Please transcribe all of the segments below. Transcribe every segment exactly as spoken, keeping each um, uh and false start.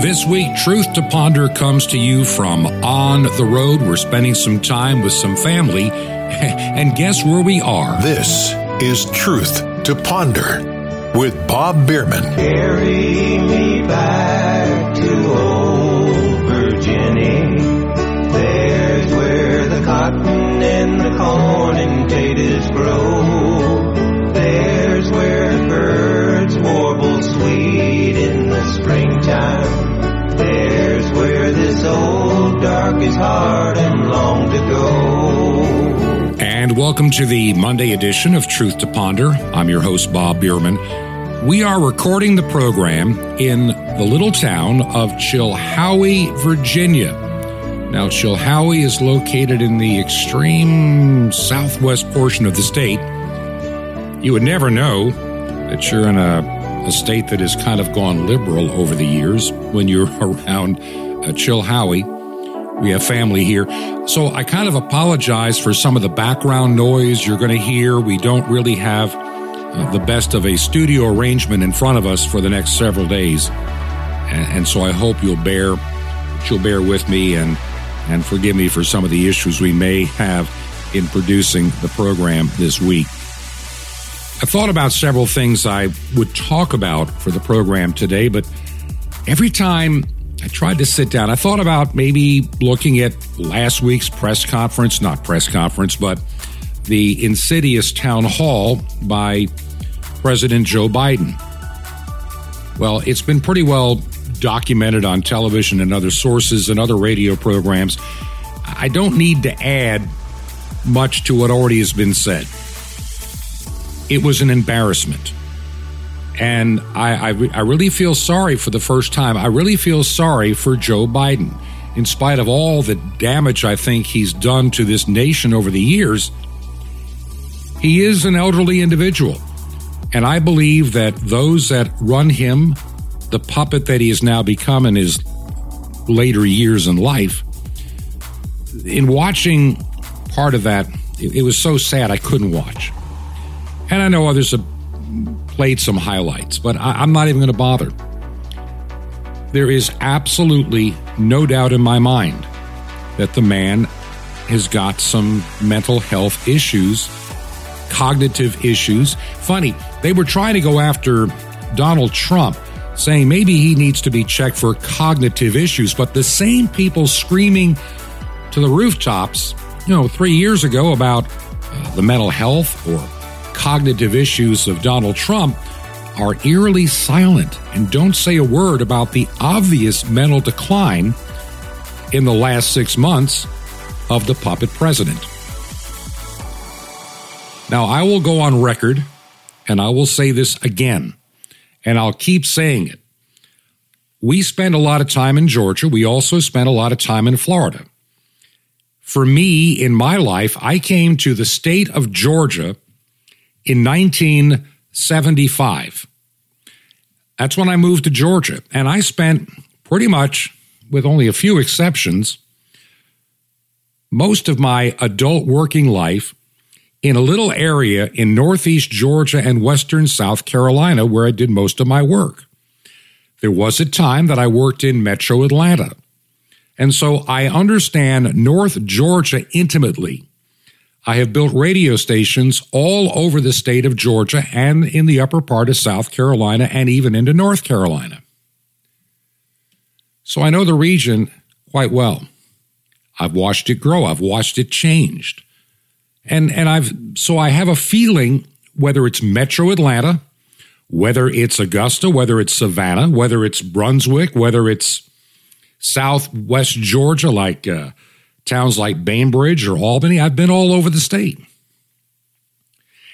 This week, Truth to Ponder comes to you from On the Road. We're spending some time with some family, and guess where we are? This is Truth to Ponder with Bob Bierman. Carry me back to old Virginia. There's where the cotton and the corn and potatoes grow. There's where birds warble sweet in the springtime. There's where this old dark is hard and long to go. And welcome to the Monday edition of Truth to Ponder. I'm your host, Bob Bierman. We are recording the program in the little town of Chilhowie, Virginia. Now, Chilhowie is located in the extreme southwest portion of the state. You would never know that you're in a, a state that has kind of gone liberal over the years when you're around uh, Chilhowie. We have family here. So I kind of apologize for some of the background noise you're going to hear. We don't really have uh, the best of a studio arrangement in front of us for the next several days. And, and so I hope you'll bear, you'll bear with me and, and forgive me for some of the issues we may have in producing the program this week. I thought about several things I would talk about for the program today, but every time I tried to sit down. I thought about maybe looking at last week's press conference, not press conference, but the insidious town hall by President Joe Biden. Well, it's been pretty well documented on television and other sources and other radio programs. I don't need to add much to what already has been said. It was an embarrassment. And I, I, re- I really feel sorry for the first time. I really feel sorry for Joe Biden. In spite of all the damage I think he's done to this nation over the years, he is an elderly individual. And I believe that those that run him, the puppet that he has now become in his later years in life, in watching part of that, it, it was so sad I couldn't watch. And I know others have played some highlights, but I'm not even going to bother. There is absolutely no doubt in my mind that the man has got some mental health issues, cognitive issues. Funny, they were trying to go after Donald Trump, saying maybe he needs to be checked for cognitive issues, but the same people screaming to the rooftops, you know, three years ago about uh, the mental health or cognitive issues of Donald Trump are eerily silent and don't say a word about the obvious mental decline in the last six months of the puppet president. Now, I will go on record, and I will say this again, and I'll keep saying it. We spend a lot of time in Georgia. We also spend a lot of time in Florida. For me, in my life, I came to the state of Georgia in nineteen seventy-five. That's when I moved to Georgia, and I spent pretty much, with only a few exceptions, most of my adult working life in a little area in northeast Georgia and western South Carolina where I did most of my work. There was a time that I worked in metro Atlanta, and so I understand North Georgia intimately. I have built radio stations all over the state of Georgia and in the upper part of South Carolina and even into North Carolina. So I know the region quite well. I've watched it grow. I've watched it change. And and I've so I have a feeling, whether it's metro Atlanta, whether it's Augusta, whether it's Savannah, whether it's Brunswick, whether it's southwest Georgia like uh towns like Bainbridge or Albany, I've been all over the state.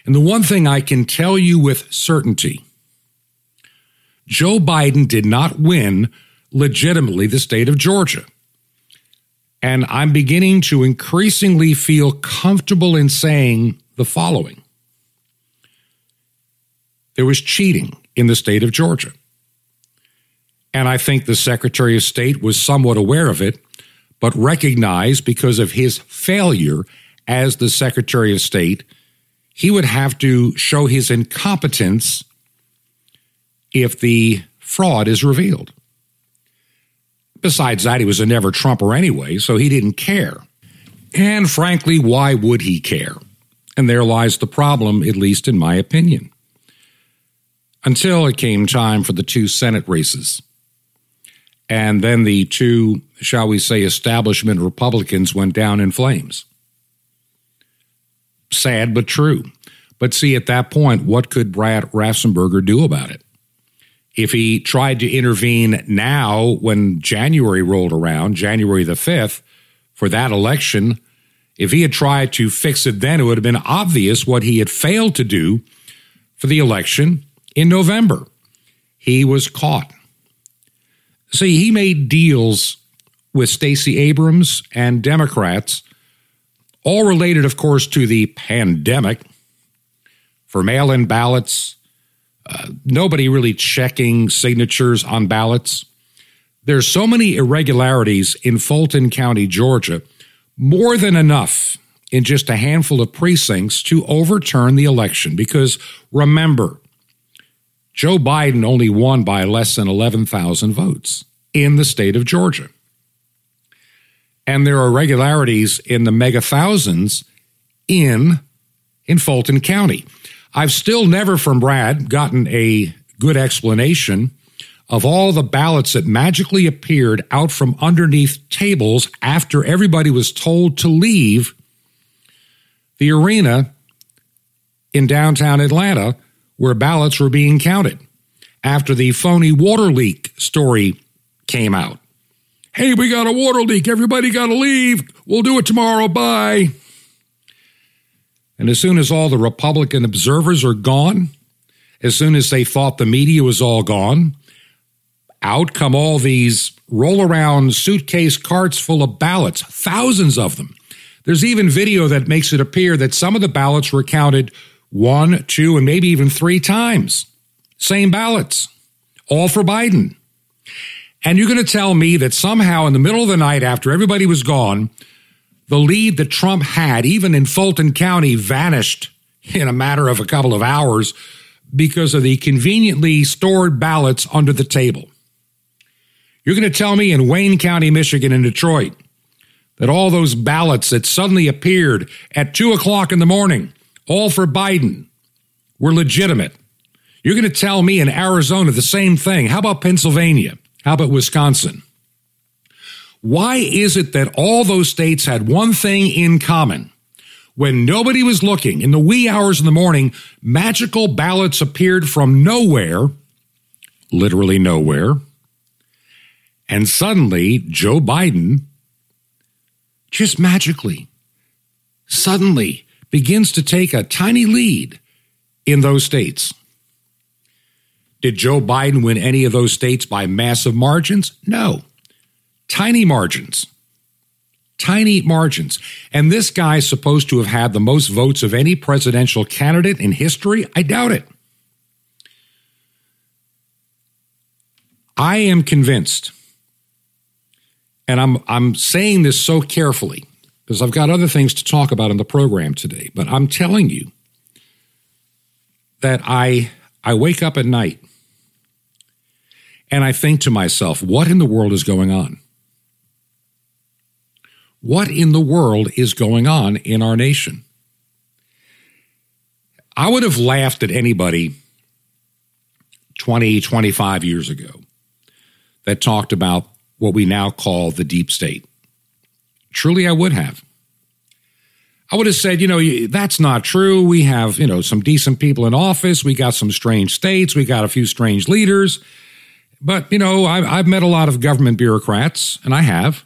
And the one thing I can tell you with certainty, Joe Biden did not win legitimately the state of Georgia. And I'm beginning to increasingly feel comfortable in saying the following. There was cheating in the state of Georgia. And I think the Secretary of State was somewhat aware of it, but recognized because of his failure as the Secretary of State, he would have to show his incompetence if the fraud is revealed. Besides that, he was a never-Trumper anyway, so he didn't care. And frankly, why would he care? And there lies the problem, at least in my opinion. Until it came time for the two Senate races. And then the two, shall we say, establishment Republicans went down in flames. Sad but true. But see, at that point, what could Brad Raffensperger do about it? If he tried to intervene now when January rolled around, January the fifth, for that election, if he had tried to fix it then, it would have been obvious what he had failed to do for the election in November. He was caught. See, he made deals with Stacey Abrams and Democrats, all related, of course, to the pandemic, for mail-in ballots, uh, nobody really checking signatures on ballots. There's so many irregularities in Fulton County, Georgia, more than enough in just a handful of precincts to overturn the election. Because remember, Joe Biden only won by less than eleven thousand votes in the state of Georgia. And there are irregularities in the mega thousands in, in Fulton County. I've still never from Brad gotten a good explanation of all the ballots that magically appeared out from underneath tables after everybody was told to leave the arena in downtown Atlanta, where ballots were being counted after the phony water leak story came out. Hey, we got a water leak. Everybody got to leave. We'll do it tomorrow. Bye. And as soon as all the Republican observers are gone, as soon as they thought the media was all gone, out come all these roll-around suitcase carts full of ballots, thousands of them. There's even video that makes it appear that some of the ballots were counted one, two, and maybe even three times. Same ballots, all for Biden. And you're going to tell me that somehow in the middle of the night after everybody was gone, the lead that Trump had, even in Fulton County, vanished in a matter of a couple of hours because of the conveniently stored ballots under the table. You're going to tell me in Wayne County, Michigan, and Detroit that all those ballots that suddenly appeared at two o'clock in the morning, all for Biden, were legitimate. You're going to tell me in Arizona the same thing. How about Pennsylvania? How about Wisconsin? Why is it that all those states had one thing in common? When nobody was looking, in the wee hours in the morning, magical ballots appeared from nowhere, literally nowhere, and suddenly Joe Biden just magically, suddenly, begins to take a tiny lead in those states. Did Joe Biden win any of those states by massive margins? No. Tiny margins. Tiny margins. And this guy is supposed to have had the most votes of any presidential candidate in history? I doubt it. I am convinced, and I'm I'm saying this so carefully, because I've got other things to talk about in the program today. But I'm telling you that I I wake up at night and I think to myself, what in the world is going on? What in the world is going on in our nation? I would have laughed at anybody twenty, twenty-five years ago that talked about what we now call the deep state. Truly, I would have. I would have said, you know, that's not true. We have, you know, some decent people in office. We got some strange states. We got a few strange leaders. But, you know, I've, I've met a lot of government bureaucrats, and I have.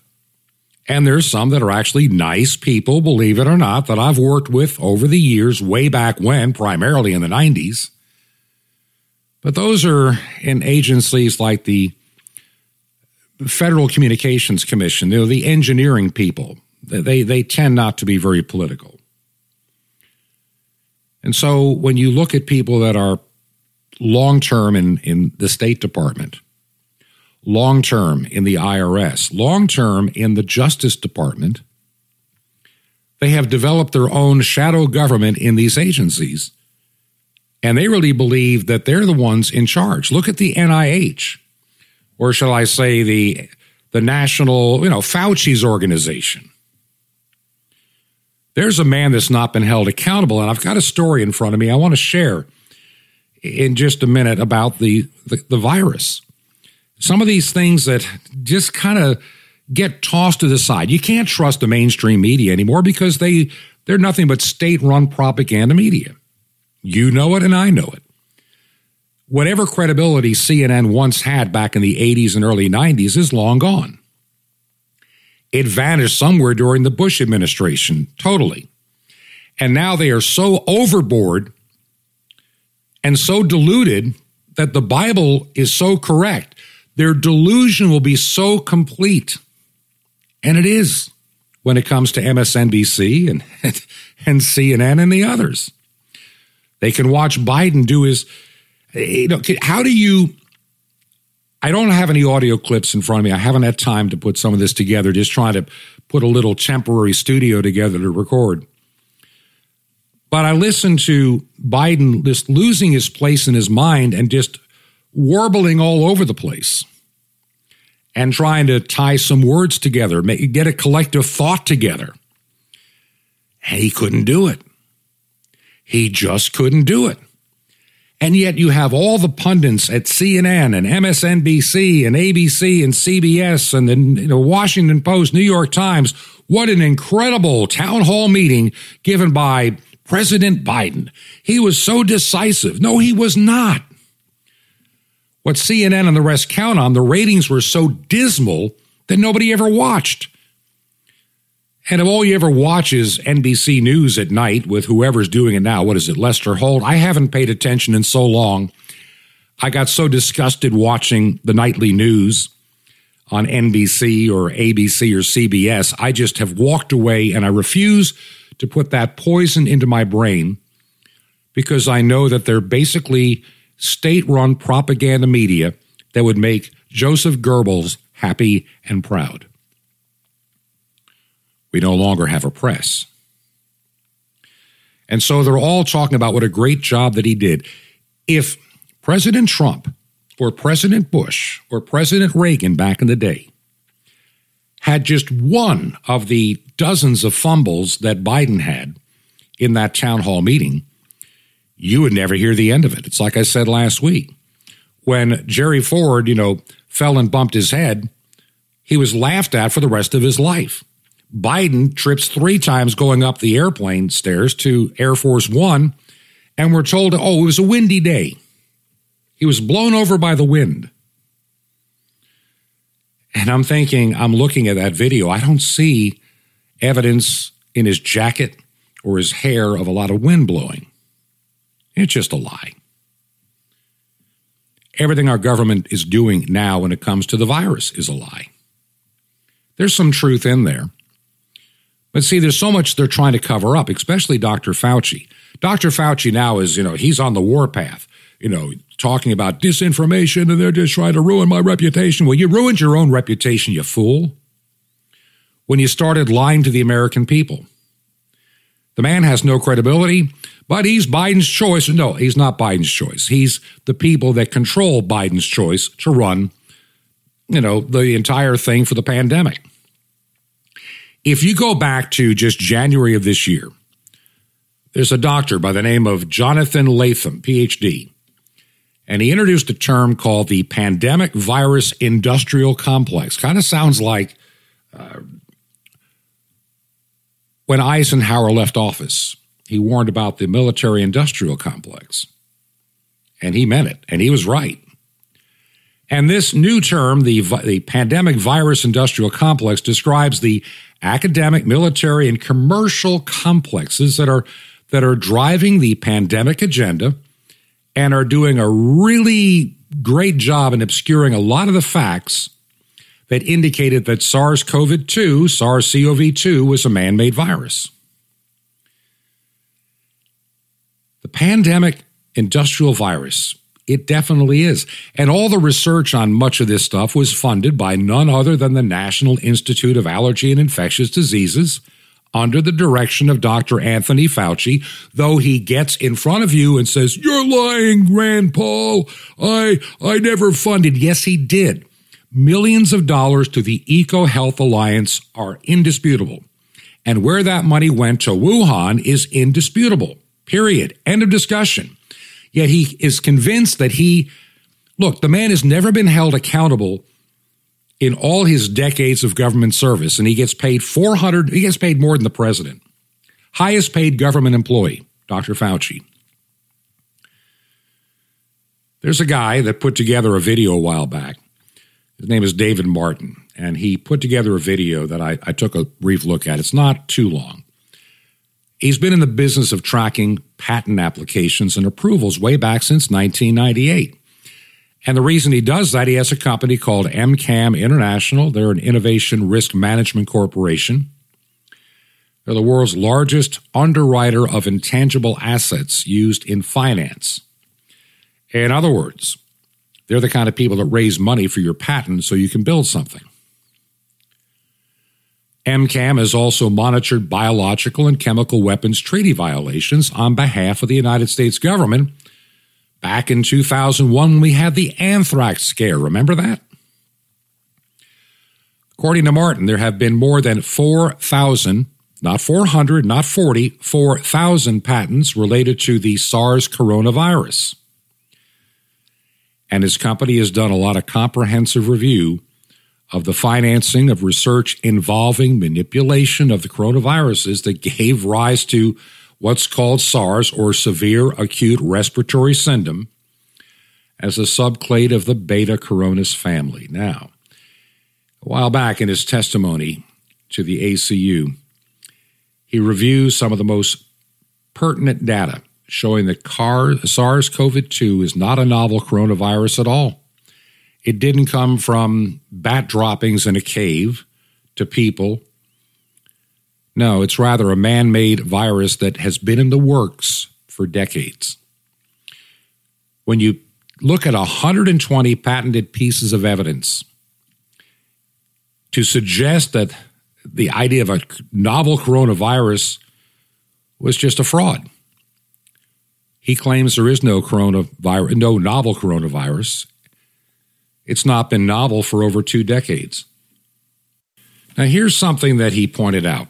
And there's some that are actually nice people, believe it or not, that I've worked with over the years, way back when, primarily in the nineties. But those are in agencies like the Federal Communications Commission, you know, the engineering people, they, they tend not to be very political. And so when you look at people that are long-term in, in the State Department, long-term in the I R S, long-term in the Justice Department, they have developed their own shadow government in these agencies, and they really believe that they're the ones in charge. Look at the N I H. Or shall I say the the national, you know, Fauci's organization. There's a man that's not been held accountable, and I've got a story in front of me I want to share in just a minute about the, the, the virus. Some of these things that just kind of get tossed to the side. You can't trust the mainstream media anymore because they, they're nothing but state-run propaganda media. You know it and I know it. Whatever credibility C N N once had back in the eighties and early nineties is long gone. It vanished somewhere during the Bush administration, totally. And now they are so overboard and so deluded that the Bible is so correct. Their delusion will be so complete, and it is when it comes to M S N B C and, and C N N and the others. They can watch Biden do his, you know, how do you, I don't have any audio clips in front of me. I haven't had time to put some of this together, just trying to put a little temporary studio together to record. But I listened to Biden just losing his place in his mind and just warbling all over the place and trying to tie some words together, make, get a collective thought together. And he couldn't do it. He just couldn't do it. And yet you have all the pundits at C N N and M S N B C and A B C and C B S and the, the Washington Post, New York Times. What an incredible town hall meeting given by President Biden. He was so decisive. No, he was not. What C N N and the rest count on, the ratings were so dismal that nobody ever watched. And if all you ever watch is N B C News at night with whoever's doing it now, what is it, Lester Holt? I haven't paid attention in so long. I got so disgusted watching the nightly news on N B C or A B C or C B S. I just have walked away, and I refuse to put that poison into my brain because I know that they're basically state-run propaganda media that would make Joseph Goebbels happy and proud. We no longer have a press. And so they're all talking about what a great job that he did. If President Trump or President Bush or President Reagan back in the day had just one of the dozens of fumbles that Biden had in that town hall meeting, you would never hear the end of it. It's like I said last week. When Jerry Ford, you know, fell and bumped his head, he was laughed at for the rest of his life. Biden trips three times going up the airplane stairs to Air Force One, and we're told, oh, it was a windy day. He was blown over by the wind. And I'm thinking, I'm looking at that video. I don't see evidence in his jacket or his hair of a lot of wind blowing. It's just a lie. Everything our government is doing now when it comes to the virus is a lie. There's some truth in there. But see, there's so much they're trying to cover up, especially Doctor Fauci. Doctor Fauci now is, you know, he's on the warpath, you know, talking about disinformation and they're just trying to ruin my reputation. Well, you ruined your own reputation, you fool, when you started lying to the American people. The man has no credibility, but he's Biden's choice. No, he's not Biden's choice. He's the people that control Biden's choice to run, you know, the entire thing for the pandemic. If you go back to just January of this year, there's a doctor by the name of Jonathan Latham, P H D, and he introduced a term called the pandemic virus industrial complex. Kind of sounds like uh, when Eisenhower left office, he warned about the military industrial complex, and he meant it, and he was right. And this new term, the, the pandemic virus industrial complex, describes the academic, military, and commercial complexes that are that are driving the pandemic agenda and are doing a really great job in obscuring a lot of the facts that indicated that SARS-CoV two, SARS-CoV two was a man-made virus. The pandemic industrial virus, it definitely is. And all the research on much of this stuff was funded by none other than the National Institute of Allergy and Infectious Diseases under the direction of Doctor Anthony Fauci, though he gets in front of you and says, "You're lying, Rand Paul. I I never funded." Yes, he did. Millions of dollars to the EcoHealth Alliance are indisputable. And where that money went to Wuhan is indisputable, period. End of discussion. Yet he is convinced that he, look, the man has never been held accountable in all his decades of government service, and he gets paid four hundred, he gets paid more than the president. Highest paid government employee, Doctor Fauci. There's a guy that put together a video a while back. His name is David Martin, and he put together a video that I, I took a brief look at. It's not too long. He's been in the business of tracking patent applications and approvals way back since nineteen ninety-eight. And the reason he does that, he has a company called M CAM International. They're an innovation risk management corporation. They're the world's largest underwriter of intangible assets used in finance. In other words, they're the kind of people that raise money for your patent so you can build something. M CAM has also monitored biological and chemical weapons treaty violations on behalf of the United States government. Back in two thousand one, when we had the anthrax scare. Remember that? According to Martin, there have been more than four thousand, not four hundred, not forty, four thousand patents related to the SARS coronavirus. And his company has done a lot of comprehensive review of the financing of research involving manipulation of the coronaviruses that gave rise to what's called SARS, or severe acute respiratory syndrome, as a subclade of the beta coronis family. Now, a while back in his testimony to the A C U, he reviews some of the most pertinent data showing that SARS-CoV two is not a novel coronavirus at all. It didn't come from bat droppings in a cave to people. No, it's rather a man-made virus that has been in the works for decades. When you look at one hundred twenty patented pieces of evidence to suggest that the idea of a novel coronavirus was just a fraud. He claims there is no coronavirus, no novel coronavirus. It's not been novel for over two decades. Now, here's something that he pointed out.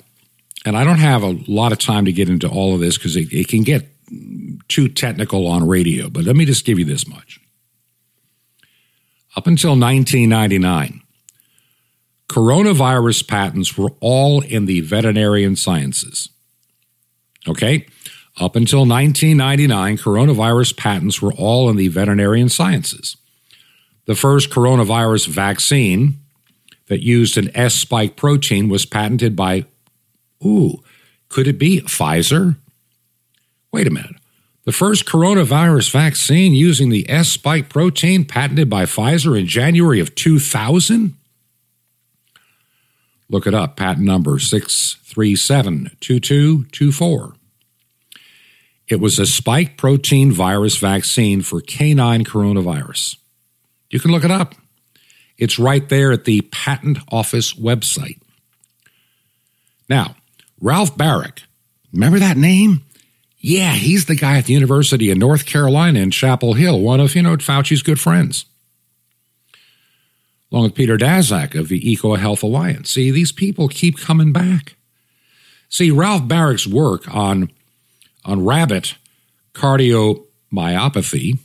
And I don't have a lot of time to get into all of this because it, it can get too technical on radio. But let me just give you this much. Up until nineteen ninety-nine, coronavirus patents were all in the veterinarian sciences. Okay? Up until nineteen ninety-nine, coronavirus patents were all in the veterinarian sciences. The first coronavirus vaccine that used an S-spike protein was patented by Ooh, could it be Pfizer? Wait a minute. The first coronavirus vaccine using the S-spike protein patented by Pfizer in January of two thousand? Look it up, patent number six three seven two two two four. It was a spike protein virus vaccine for canine coronavirus. You can look it up. It's right there at the Patent Office website. Now, Ralph Baric, remember that name? Yeah, he's the guy at the University of North Carolina in Chapel Hill, one of, you know, Fauci's good friends, along with Peter Daszak of the EcoHealth Alliance. See, these people keep coming back. See, Ralph Baric's work on, on rabbit cardiomyopathy,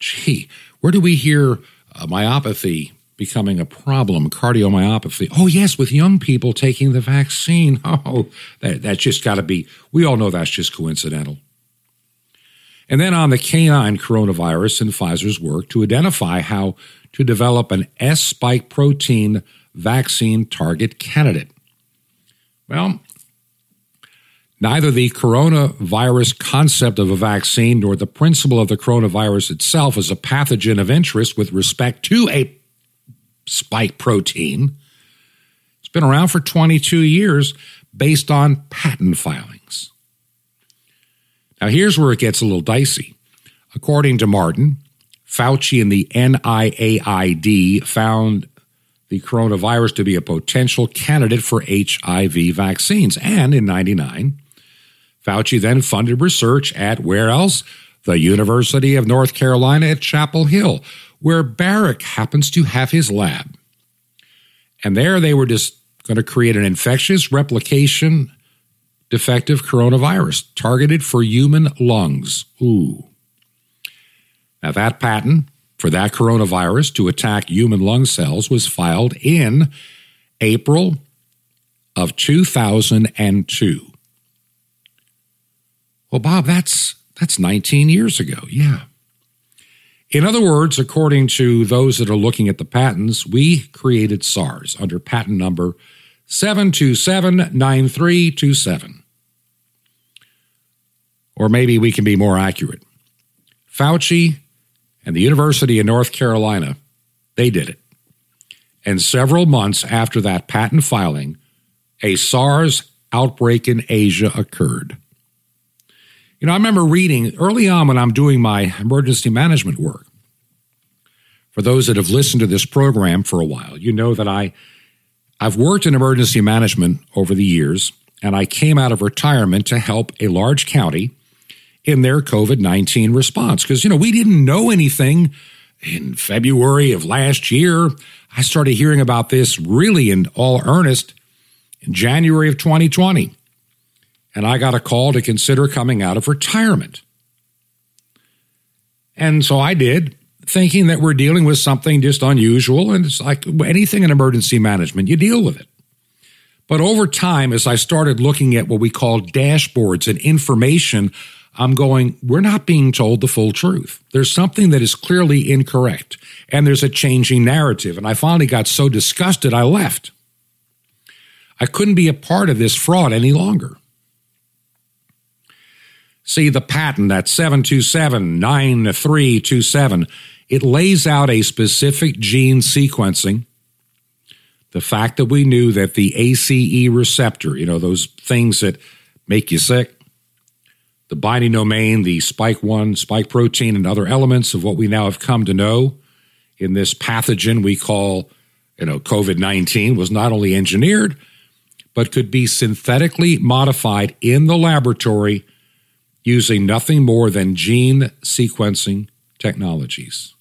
gee, where do we hear uh, myopathy becoming a problem, cardiomyopathy? Oh, yes, with young people taking the vaccine. Oh, that, that's just got to be, we all know that's just coincidental. And then on the canine coronavirus and Pfizer's work to identify how to develop an S-spike protein vaccine target candidate. Well, neither the coronavirus concept of a vaccine nor the principle of the coronavirus itself is a pathogen of interest with respect to a spike protein. It's been around for twenty-two years based on patent filings. Now, here's where it gets a little dicey. According to Martin, Fauci and the N I A I D found the coronavirus to be a potential candidate for H I V vaccines. And in ninety-nine, Fauci then funded research at where else? The University of North Carolina at Chapel Hill, where Baric happens to have his lab. And there they were just going to create an infectious replication defective coronavirus targeted for human lungs. Ooh. Now, that patent for that coronavirus to attack human lung cells was filed in April of two thousand two. Well, Bob, that's that's nineteen years ago. Yeah. In other words, according to those that are looking at the patents, we created SARS under patent number seven two seven nine three two seven. Or maybe we can be more accurate. Fauci and the University of North Carolina, they did it. And several months after that patent filing, a SARS outbreak in Asia occurred. You know, I remember reading early on when I'm doing my emergency management work. For those that have listened to this program for a while, you know that I, I've worked in emergency management over the years, and I came out of retirement to help a large county in their COVID nineteen response. Because, you know, we didn't know anything in February of last year. I started hearing about this really in all earnest in January of twenty twenty. And I got a call to consider coming out of retirement. And so I did, thinking that we're dealing with something just unusual. And it's like anything in emergency management, you deal with it. But over time, as I started looking at what we call dashboards and information, I'm going, we're not being told the full truth. There's something that is clearly incorrect, and there's a changing narrative. And I finally got so disgusted, I left. I couldn't be a part of this fraud any longer. See, the patent, that seven two seven nine three two seven, it lays out a specific gene sequencing. The fact that we knew that the A C E receptor, you know, those things that make you sick, the binding domain, the spike one, spike protein, and other elements of what we now have come to know in this pathogen we call, you know, COVID nineteen was not only engineered, but could be synthetically modified in the laboratory using nothing more than gene sequencing technologies.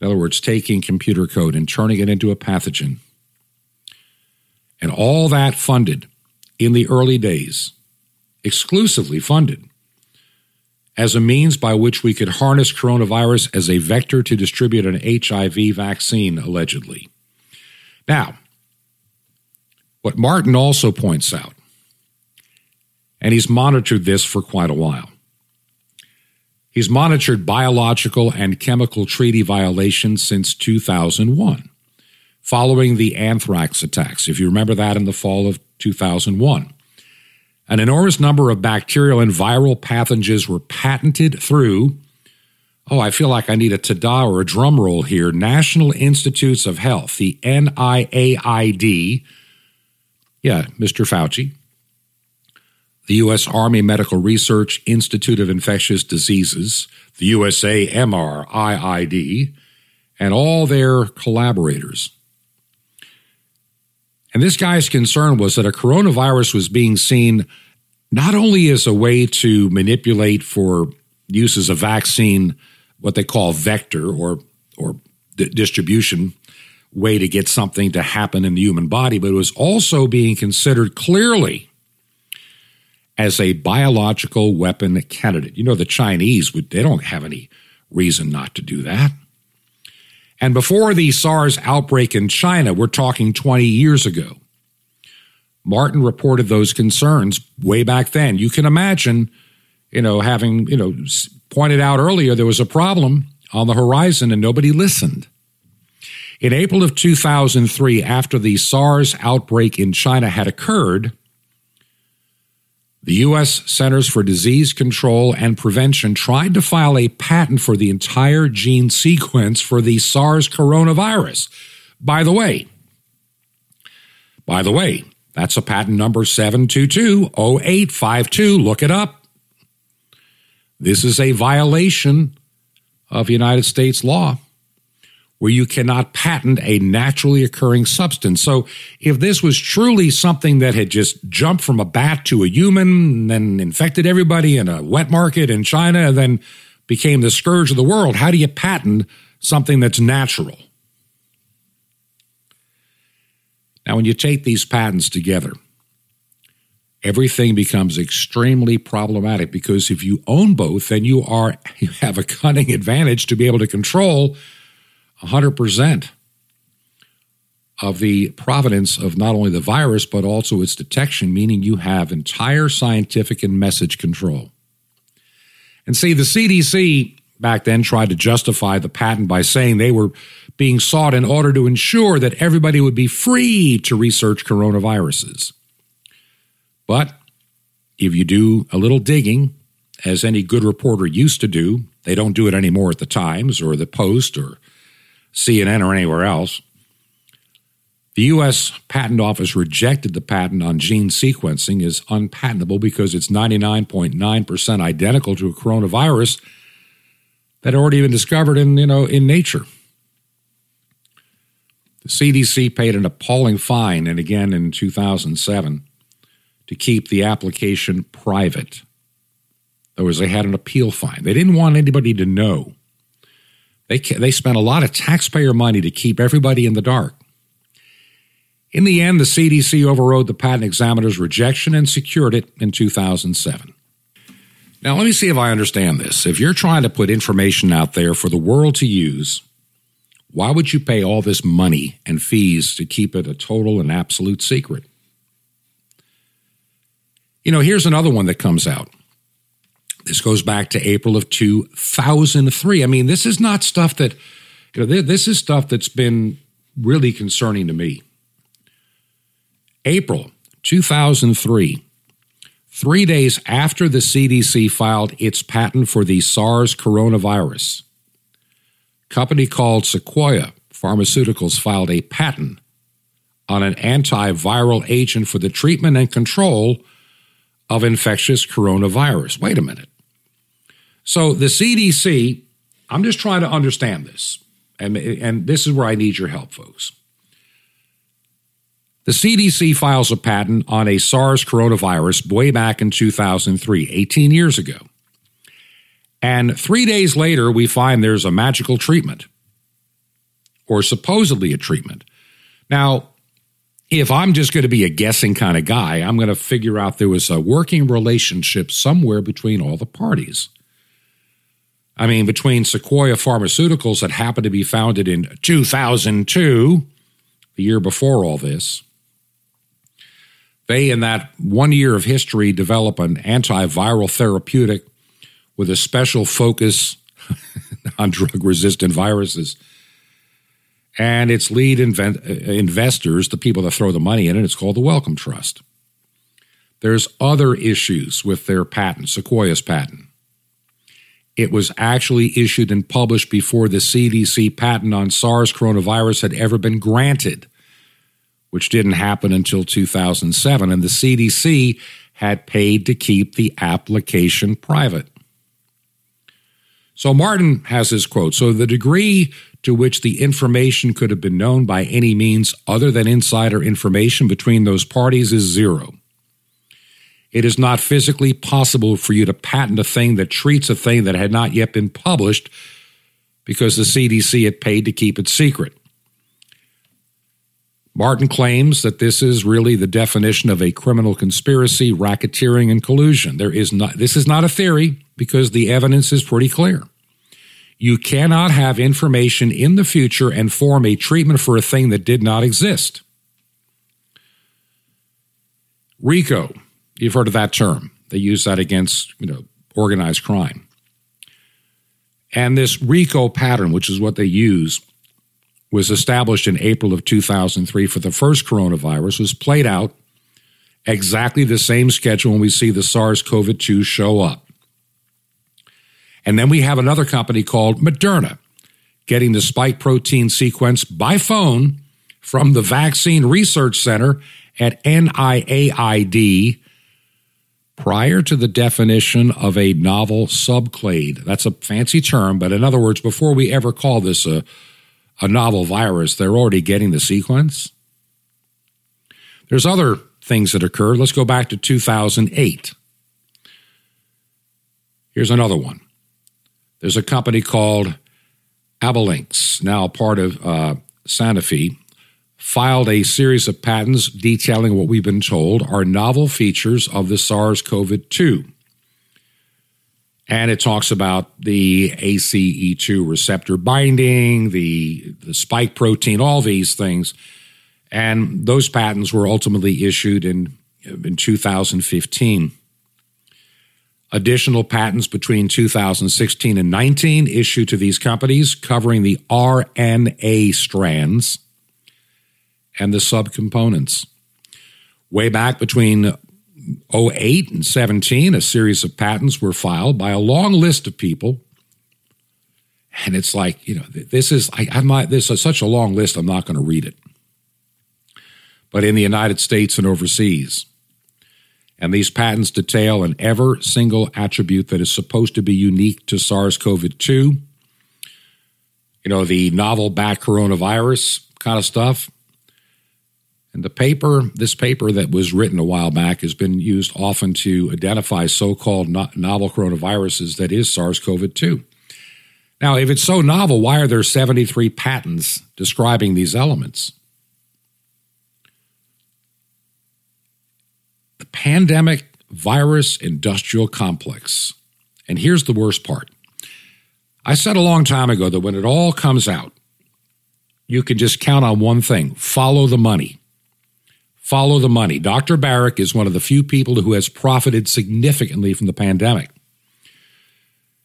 In other words, taking computer code and turning it into a pathogen. And all that funded in the early days, exclusively funded, as a means by which we could harness coronavirus as a vector to distribute an H I V vaccine, allegedly. Now, what Martin also points out, and he's monitored this for quite a while, he's monitored biological and chemical treaty violations since two thousand one, following the anthrax attacks, if you remember that in the fall of two thousand one. An enormous number of bacterial and viral pathogens were patented through, oh, I feel like I need a ta-da or a drum roll here, National Institutes of Health, the N I H, yeah, Mister Fauci, the U S Army Medical Research Institute of Infectious Diseases, the U S A M R I I D, and all their collaborators. And this guy's concern was that a coronavirus was being seen not only as a way to manipulate for use as a vaccine, what they call vector or or di- distribution, way to get something to happen in the human body, but it was also being considered clearly as a biological weapon candidate. You know, the Chinese, would they don't have any reason not to do that. And before the SARS outbreak in China, we're talking twenty years ago, Martin reported those concerns way back then. You can imagine, you know, having, you know, pointed out earlier, there was a problem on the horizon and nobody listened. In April of two thousand three, after the SARS outbreak in China had occurred, the U S Centers for Disease Control and Prevention tried to file a patent for the entire gene sequence for the SARS coronavirus. By the way, by the way, that's a patent number seven two two oh eight five two. Look it up. This is a violation of United States law where you cannot patent a naturally occurring substance. So if this was truly something that had just jumped from a bat to a human, and then infected everybody in a wet market in China, and then became the scourge of the world, how do you patent something that's natural? Now, when you take these patents together, everything becomes extremely problematic, because if you own both, then you are you have a cunning advantage to be able to control one hundred percent of the provenance of not only the virus, but also its detection, meaning you have entire scientific and message control. And see, the C D C back then tried to justify the patent by saying they were being sought in order to ensure that everybody would be free to research coronaviruses. But if you do a little digging, as any good reporter used to do, they don't do it anymore at the Times or the Post or C N N or anywhere else. The U S. Patent Office rejected the patent on gene sequencing as unpatentable because it's ninety-nine point nine percent identical to a coronavirus that had already been discovered in, you know, in nature. The C D C paid an appalling fine, and again in two thousand seven, to keep the application private. In other words, they had an appeal fine. They didn't want anybody to know. They, they spent a lot of taxpayer money to keep everybody in the dark. In the end, the C D C overrode the patent examiner's rejection and secured it in two thousand seven. Now, let me see if I understand this. If you're trying to put information out there for the world to use, why would you pay all this money and fees to keep it a total and absolute secret? You know, here's another one that comes out. This goes back to April of two thousand three. I mean, this is not stuff that, you know, this is stuff that's been really concerning to me. April two thousand three, three days after the C D C filed its patent for the SARS coronavirus, a company called Sequoia Pharmaceuticals filed a patent on an antiviral agent for the treatment and control of infectious coronavirus. Wait a minute. So the C D C, I'm just trying to understand this, and, and this is where I need your help, folks. The C D C files a patent on a SARS coronavirus way back in two thousand three, eighteen years ago. And three days later, we find there's a magical treatment, or supposedly a treatment. Now, if I'm just going to be a guessing kind of guy, I'm going to figure out there was a working relationship somewhere between all the parties. I mean, between Sequoia Pharmaceuticals, that happened to be founded in two thousand two, the year before all this. They, in that one year of history, develop an antiviral therapeutic with a special focus on drug-resistant viruses. And its lead invent- investors, the people that throw the money in it, it's called the Wellcome Trust. There's other issues with their patent, Sequoia's patent. It was actually issued and published before the C D C patent on SARS coronavirus had ever been granted, which didn't happen until two thousand seven, and the C D C had paid to keep the application private. So Martin has his quote, "So the degree to which the information could have been known by any means other than insider information between those parties is zero. It is not physically possible for you to patent a thing that treats a thing that had not yet been published because the C D C had paid to keep it secret." Martin claims that this is really the definition of a criminal conspiracy, racketeering, and collusion. There is not, this is not a theory, because the evidence is pretty clear. You cannot have information in the future and form a treatment for a thing that did not exist. RICO, you've heard of that term. They use that against, you know, organized crime. And this RICO pattern, which is what they use, was established in April of two thousand three for the first coronavirus, was played out exactly the same schedule when we see the SARS-CoV two show up. And then we have another company called Moderna getting the spike protein sequence by phone from the Vaccine Research Center at N I A I D prior to the definition of a novel subclade. That's a fancy term, but in other words, before we ever call this a a novel virus, they're already getting the sequence. There's other things that occurred. Let's go back to two thousand eight. Here's another one. There's a company called Abilynx, now part of uh, Sanofi, filed a series of patents detailing what we've been told are novel features of the SARS-CoV two. And it talks about the A C E two receptor binding, the, the spike protein, all these things. And those patents were ultimately issued in, in two thousand fifteen. Additional patents between two thousand sixteen and nineteen issued to these companies covering the R N A strands and the subcomponents. Way back between oh eight and seventeen, a series of patents were filed by a long list of people. And it's like, you know, this is, I, I'm not, this is such a long list, I'm not going to read it. But in the United States and overseas. And these patents detail an ever single attribute that is supposed to be unique to SARS-CoV two. You know, the novel bat coronavirus kind of stuff. And the paper, this paper that was written a while back has been used often to identify so-called no- novel coronaviruses that is SARS-CoV two. Now, if it's so novel, why are there seventy-three patents describing these elements? The pandemic virus industrial complex. And here's the worst part. I said a long time ago that when it all comes out, you can just count on one thing, follow the money. Follow the money. Doctor Baric is one of the few people who has profited significantly from the pandemic,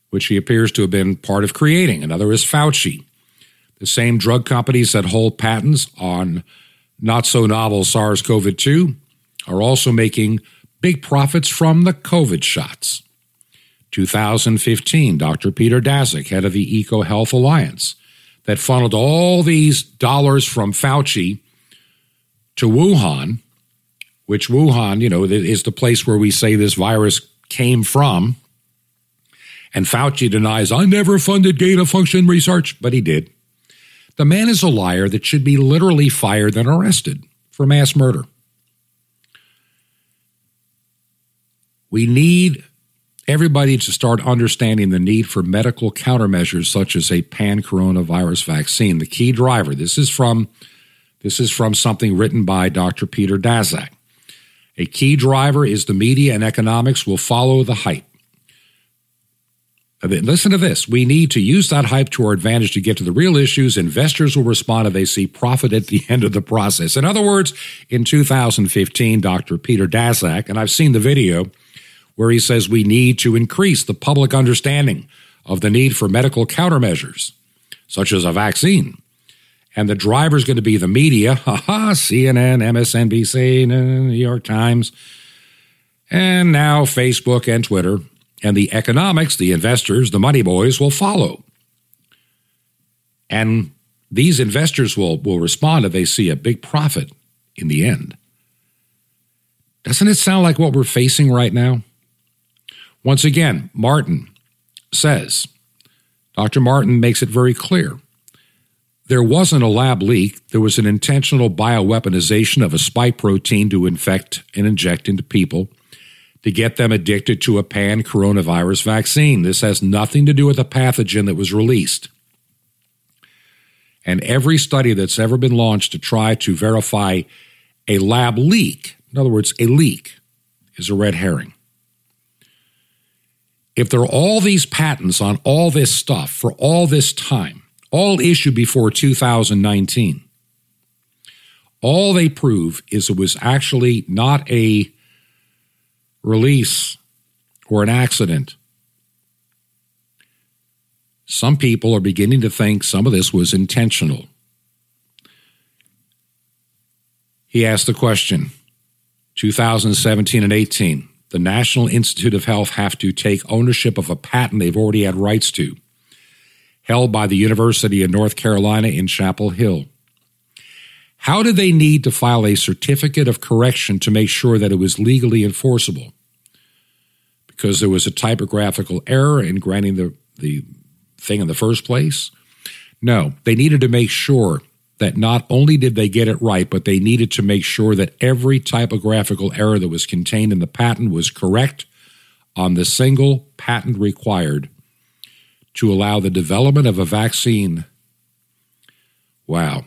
which he appears to have been part of creating. Another is Fauci. The same drug companies that hold patents on not-so-novel SARS-CoV two are also making big profits from the COVID shots. two thousand fifteen, Doctor Peter Daszak, head of the EcoHealth Alliance, that funneled all these dollars from Fauci to Wuhan, which Wuhan, you know, is the place where we say this virus came from. And Fauci denies, I never funded gain of function research, but he did. The man is a liar that should be literally fired and arrested for mass murder. We need everybody to start understanding the need for medical countermeasures such as a pan-coronavirus vaccine. The key driver, this is from This is from something written by Doctor Peter Daszak. A key driver is the media and economics will follow the hype. Listen to this. We need to use that hype to our advantage to get to the real issues. Investors will respond if they see profit at the end of the process. In other words, in two thousand fifteen, Doctor Peter Daszak, and I've seen the video where he says we need to increase the public understanding of the need for medical countermeasures, such as a vaccine. And the driver's going to be the media, haha, C N N, M S N B C, New York Times, and now Facebook and Twitter. And the economics, the investors, the money boys will follow. And these investors will, will respond if they see a big profit in the end. Doesn't it sound like what we're facing right now? Once again, Martin says, Doctor Martin makes it very clear. There wasn't a lab leak. There was an intentional bioweaponization of a spike protein to infect and inject into people to get them addicted to a pan-coronavirus vaccine. This has nothing to do with the pathogen that was released. And every study that's ever been launched to try to verify a lab leak, in other words, a leak, is a red herring. If there are all these patents on all this stuff for all this time, all issued before two thousand nineteen. All they prove is it was actually not a release or an accident. Some people are beginning to think some of this was intentional. He asked the question, two thousand seventeen and eighteen, the National Institute of Health have to take ownership of a patent they've already had rights to, held by the University of North Carolina in Chapel Hill. How did they need to file a certificate of correction to make sure that it was legally enforceable? Because there was a typographical error in granting the, the thing in the first place? No, they needed to make sure that not only did they get it right, but they needed to make sure that every typographical error that was contained in the patent was correct on the single patent required to allow the development of a vaccine. Wow.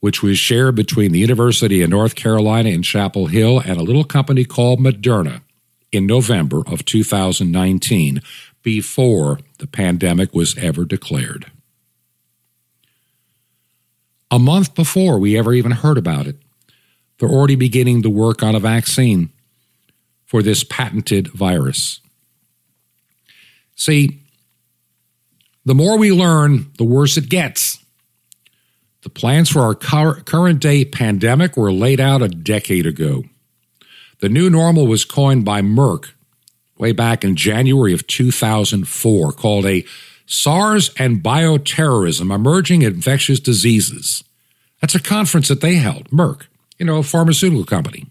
which was shared between the University of North Carolina in Chapel Hill and a little company called Moderna in November of two thousand nineteen, before the pandemic was ever declared. A month before we ever even heard about it, they're already beginning to work on a vaccine for this patented virus. See, the more we learn, the worse it gets. The plans for our current-day pandemic were laid out a decade ago. The new normal was coined by Merck way back in January of two thousand four, called a SARS and Bioterrorism, Emerging Infectious Diseases. That's a conference that they held, Merck, you know, a pharmaceutical company.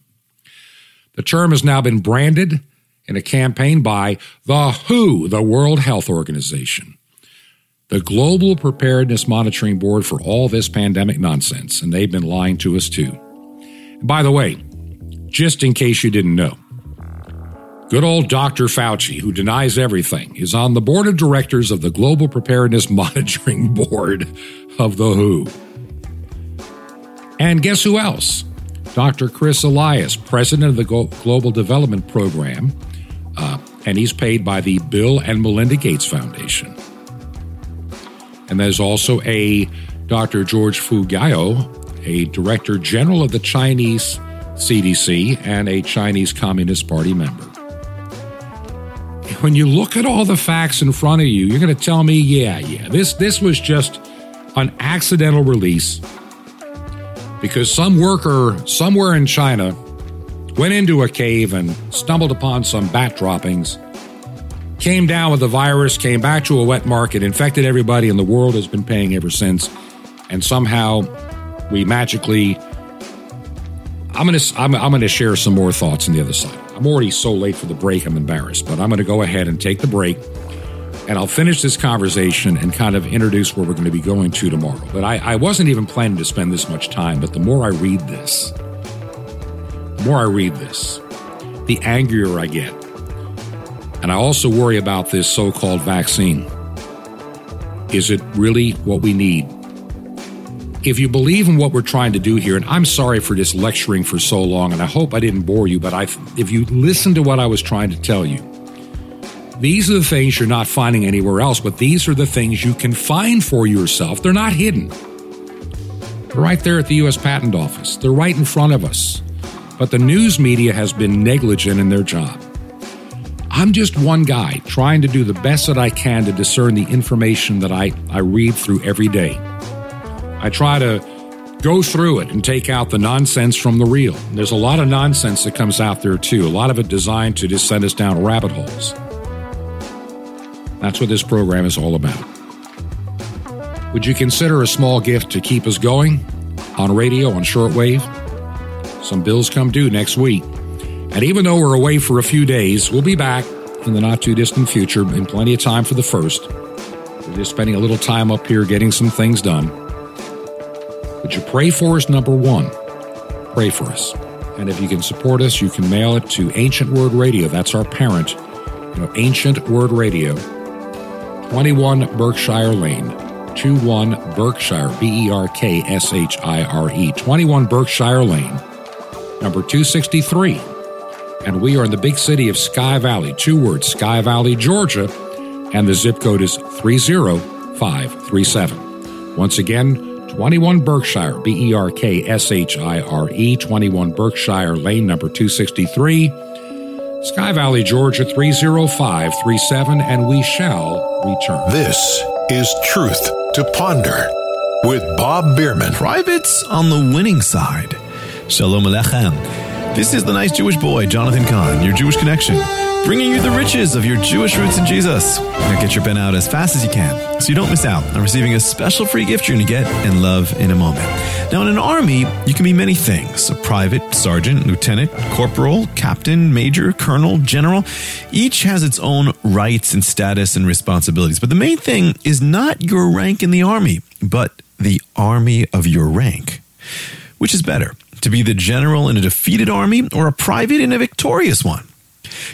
The term has now been branded in a campaign by the W H O, the World Health Organization, the Global Preparedness Monitoring Board, for all this pandemic nonsense, and they've been lying to us too. And by the way, just in case you didn't know, good old Doctor Fauci, who denies everything, is on the board of directors of the Global Preparedness Monitoring Board of the W H O. And guess who else? Doctor Chris Elias, president of the Global Development Program, uh, and he's paid by the Bill and Melinda Gates Foundation. And there's also a Doctor George Fugayo, a director general of the Chinese C D C and a Chinese Communist Party member. When you look at all the facts in front of you, you're going to tell me, yeah, yeah, this, this was just an accidental release because some worker somewhere in China went into a cave and stumbled upon some bat droppings, came down with the virus, came back to a wet market, infected everybody, and the world has been paying ever since. And somehow we magically... I'm going to I'm, I'm going to share some more thoughts on the other side. I'm already so late for the break, I'm embarrassed, but I'm going to go ahead and take the break, and I'll finish this conversation and kind of introduce where we're going to be going to tomorrow. But I, I wasn't even planning to spend this much time, but the more I read this, the more I read this, the angrier I get. And I also worry about this so-called vaccine. Is it really what we need? If you believe in what we're trying to do here, and I'm sorry for just lecturing for so long, and I hope I didn't bore you, but I, if you listen to what I was trying to tell you, these are the things you're not finding anywhere else, but these are the things you can find for yourself. They're not hidden. They're right there at the U S Patent Office. They're right in front of us. But the news media has been negligent in their job. I'm just one guy trying to do the best that I can to discern the information that I, I read through every day. I try to go through it and take out the nonsense from the real. And there's a lot of nonsense that comes out there, too, a lot of it designed to just send us down rabbit holes. That's what this program is all about. Would you consider a small gift to keep us going on radio, on shortwave? Some bills come due next week. And even though we're away for a few days, we'll be back in the not-too-distant future in plenty of time for the first. We're just spending a little time up here getting some things done. Would you pray for us, number one? Pray for us. And if you can support us, you can mail it to Ancient Word Radio. That's our parent. You know, Ancient Word Radio, twenty-one Berkshire Lane, two one Berkshire, B E R K S H I R E, twenty-one Berkshire Lane, number two sixty-three. And we are in the big city of Sky Valley, two words, Sky Valley, Georgia, and the zip code is three oh five three seven. Once again, twenty-one Berkshire, B E R K S H I R E, twenty-one Berkshire Lane, number two sixty-three, Sky Valley, Georgia, three oh five three seven, and we shall return. This is Truth to Ponder with Bob Bierman. Privates on the winning side. Shalom Aleichem. This is the nice Jewish boy, Jonathan Kahn, your Jewish connection, bringing you the riches of your Jewish roots in Jesus. Now get your pen out as fast as you can so you don't miss out on receiving a special free gift you're going to get and love in a moment. Now, in an army, you can be many things. A private, sergeant, lieutenant, corporal, captain, major, colonel, general. Each has its own rights and status and responsibilities. But the main thing is not your rank in the army, but the army of your rank. Which is better, to be the general in a defeated army or a private in a victorious one?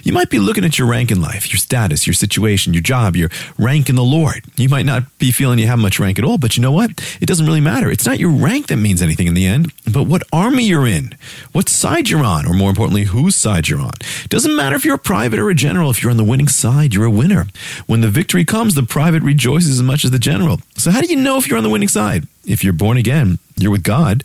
You might be looking at your rank in life, your status, your situation, your job, your rank in the Lord. You might not be feeling you have much rank at all, but you know what? It doesn't really matter. It's not your rank that means anything in the end, but what army you're in, what side you're on, or more importantly, whose side you're on. It doesn't matter if you're a private or a general. If you're on the winning side, you're a winner. When the victory comes, the private rejoices as much as the general. So how do you know if you're on the winning side? If you're born again, you're with God,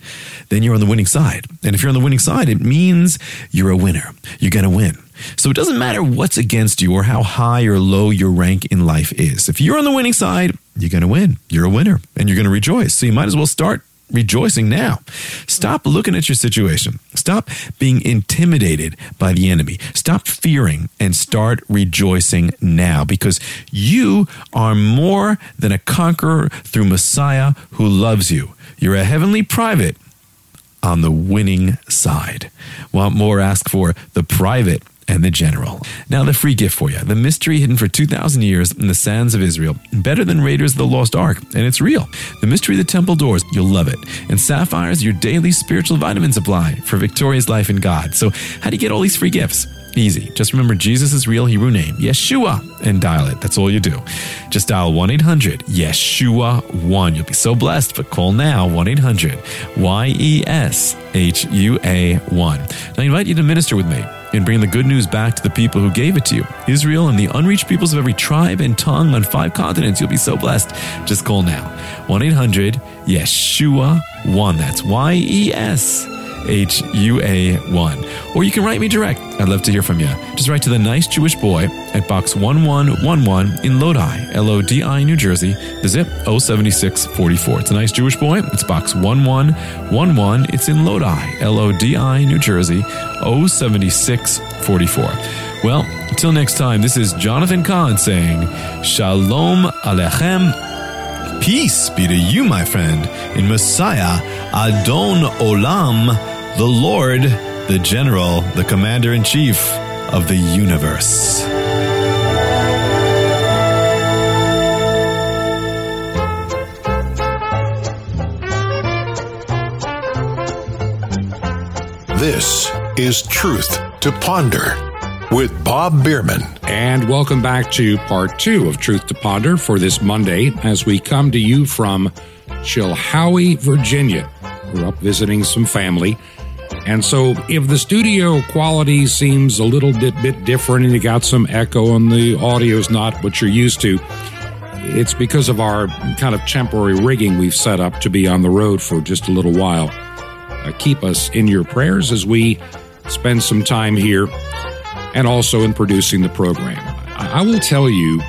then you're on the winning side. And if you're on the winning side, it means you're a winner. You're going to win. So it doesn't matter what's against you or how high or low your rank in life is. If you're on the winning side, you're going to win. You're a winner and you're going to rejoice. So you might as well start rejoicing now. Stop looking at your situation. Stop being intimidated by the enemy. Stop fearing and start rejoicing now, because you are more than a conqueror through Messiah who loves you. You're a heavenly private on the winning side. Want more? Ask for the private and the general. Now the free gift for you, the mystery hidden for two thousand years in the sands of Israel, better than Raiders of the Lost Ark, and it's real. The mystery of the temple doors, you'll love it. And Sapphire's your daily spiritual vitamin supply for victorious life in God. So how do you get all these free gifts? Easy. Just remember Jesus' real Hebrew name, Yeshua, and dial it. That's all you do. Just dial one eight hundred Yeshua one. You'll be so blessed, but call now, one eight hundred Y E S H U A one. And I invite you to minister with me and bring the good news back to the people who gave it to you, Israel and the unreached peoples of every tribe and tongue on five continents. You'll be so blessed. Just call now, one eight hundred Yeshua one. That's Y E S H U A one. Or you can write me direct. I'd love to hear from you. Just write to The Nice Jewish Boy at Box one one one one in Lodi, L O D I, New Jersey. The zip zero seven six four four. It's The Nice Jewish Boy. It's Box one one one one. It's in Lodi, L O D I, New Jersey, zero seven six four four. Well, until next time, this is Jonathan Kahn saying, Shalom Aleichem. Peace be to you, my friend, in Messiah, Adon Olam, the Lord, the General, the Commander-in-Chief of the universe. This is Truth to Ponder with Bob Bierman. And welcome back to part two of Truth to Ponder for this Monday as we come to you from Chilhowie, Virginia. We're up visiting some family. And so if the studio quality seems a little bit, bit different and you got some echo and the audio's not what you're used to, it's because of our kind of temporary rigging we've set up to be on the road for just a little while. Uh, keep us in your prayers as we spend some time here and also in producing the program. I, I will tell you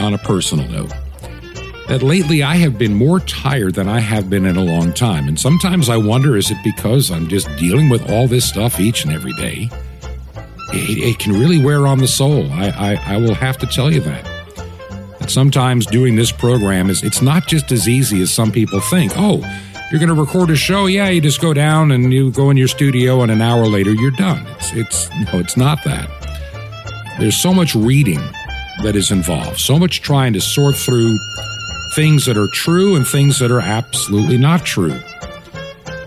on a personal note that lately I have been more tired than I have been in a long time. And sometimes I wonder, is it because I'm just dealing with all this stuff each and every day? It, it can really wear on the soul. I, I, I will have to tell you that. That sometimes doing this program, is it's not just as easy as some people think. Oh, you're going to record a show? Yeah, you just go down and you go in your studio and an hour later you're done. It's, it's no, it's not that. There's so much reading that is involved, so much trying to sort through things that are true and things that are absolutely not true.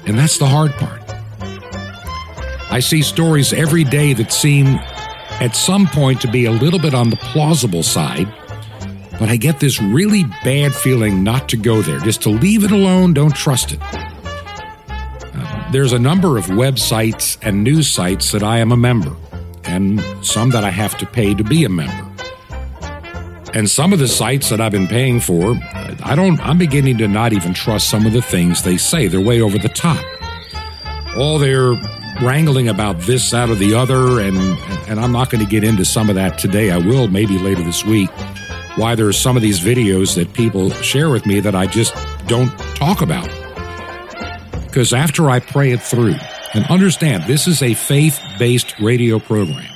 And that's the hard part. I see stories every day that seem at some point to be a little bit on the plausible side, but I get this really bad feeling not to go there, just to leave it alone, don't trust it. Uh, there's a number of websites and news sites that I am a member, and some that I have to pay to be a member. And some of the sites that I've been paying for, I don't, I'm beginning to not even trust some of the things they say. They're way over the top. All their wrangling about this, that, or the other, and, and I'm not going to get into some of that today. I will maybe later this week, why there are some of these videos that people share with me that I just don't talk about. Because after I pray it through, and understand this is a faith-based radio program,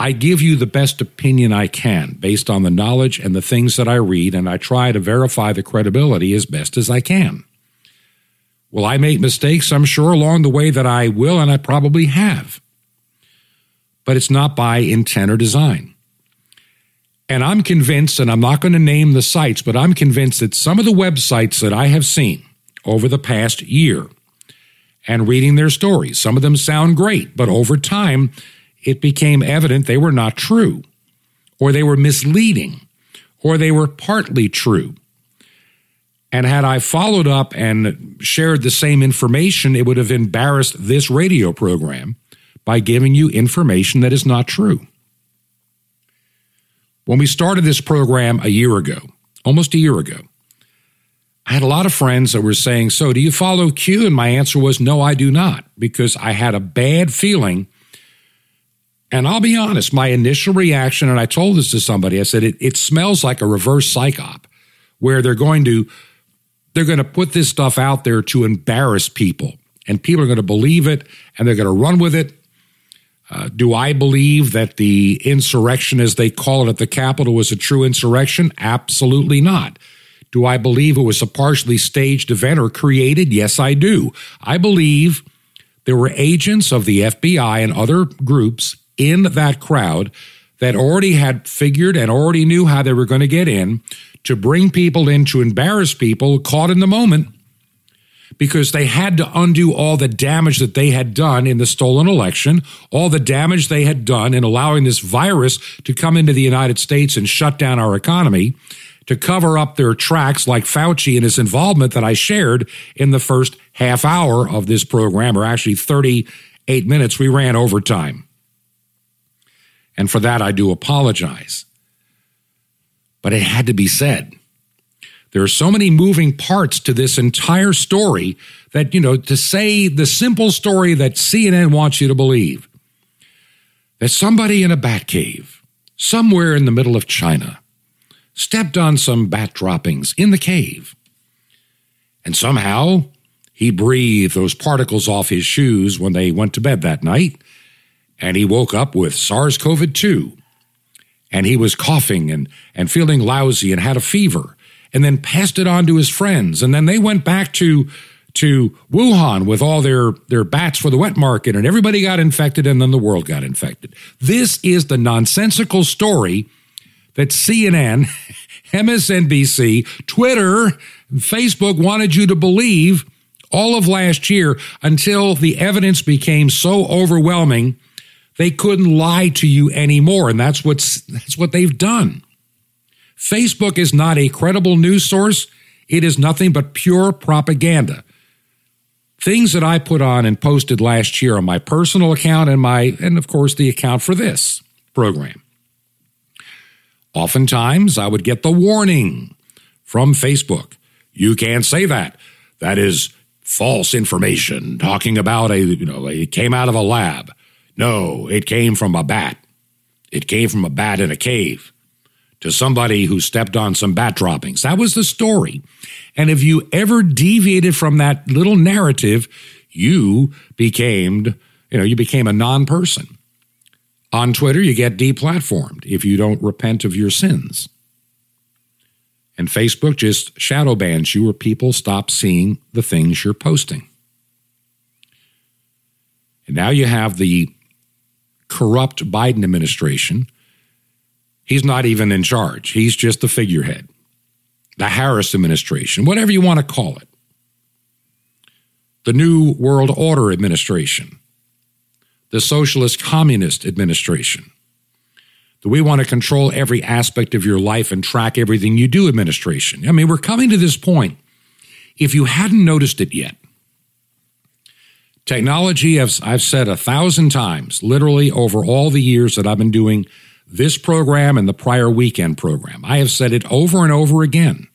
I give you the best opinion I can based on the knowledge and the things that I read, and I try to verify the credibility as best as I can. Will I make mistakes? I'm sure along the way that I will, and I probably have. But it's not by intent or design. And I'm convinced, and I'm not going to name the sites, but I'm convinced that some of the websites that I have seen over the past year and reading their stories, some of them sound great, but over time, it became evident they were not true, or they were misleading, or they were partly true. And had I followed up and shared the same information, it would have embarrassed this radio program by giving you information that is not true. When we started this program a year ago, almost a year ago, I had a lot of friends that were saying, so do you follow Q? And my answer was, no, I do not, because I had a bad feeling. And I'll be honest, my initial reaction, and I told this to somebody, I said, it, it smells like a reverse psychop, where they're going to they're going to put this stuff out there to embarrass people, and people are going to believe it, and they're going to run with it. Uh, do I believe that the insurrection, as they call it at the Capitol, was a true insurrection? Absolutely not. Do I believe it was a partially staged event or created? Yes, I do. I believe there were agents of the F B I and other groups in that crowd that already had figured and already knew how they were going to get in, to bring people in, to embarrass people caught in the moment, because they had to undo all the damage that they had done in the stolen election, all the damage they had done in allowing this virus to come into the United States and shut down our economy, to cover up their tracks, like Fauci and his involvement that I shared in the first half hour of this program, or actually thirty-eight minutes. We ran overtime. And for that, I do apologize. But it had to be said. There are so many moving parts to this entire story that, you know, to say the simple story that C N N wants you to believe, that somebody in a bat cave somewhere in the middle of China stepped on some bat droppings in the cave, and somehow he breathed those particles off his shoes when they went to bed that night, and he woke up with SARS-CoV two. And he was coughing and, and feeling lousy and had a fever, and then passed it on to his friends. And then they went back to, to Wuhan with all their, their bats for the wet market, and everybody got infected, and then the world got infected. This is the nonsensical story that C N N, M S N B C, Twitter, Facebook wanted you to believe all of last year, until the evidence became so overwhelming they couldn't lie to you anymore, and that's what's that's what they've done. Facebook is not a credible news source. It is nothing but pure propaganda. Things that I put on and posted last year on my personal account and my and of course the account for this program. Oftentimes I would get the warning from Facebook. You can't say that. That is false information, talking about a you know, it came out of a lab. No, it came from a bat. It came from a bat in a cave to somebody who stepped on some bat droppings. That was the story. And if you ever deviated from that little narrative, you became, you know, you became a non-person. On Twitter, you get deplatformed if you don't repent of your sins. And Facebook just shadow bans you, or people stop seeing the things you're posting. And now you have the corrupt Biden administration. He's not even in charge. He's just the figurehead. The Harris administration, whatever you want to call it. The New World Order administration. The Socialist Communist administration. The we want to control every aspect of your life and track everything you do administration. I mean, we're coming to this point. If you hadn't noticed it yet, technology, I've, I've said a thousand times, literally over all the years that I've been doing this program and the prior weekend program, I have said it over and over again.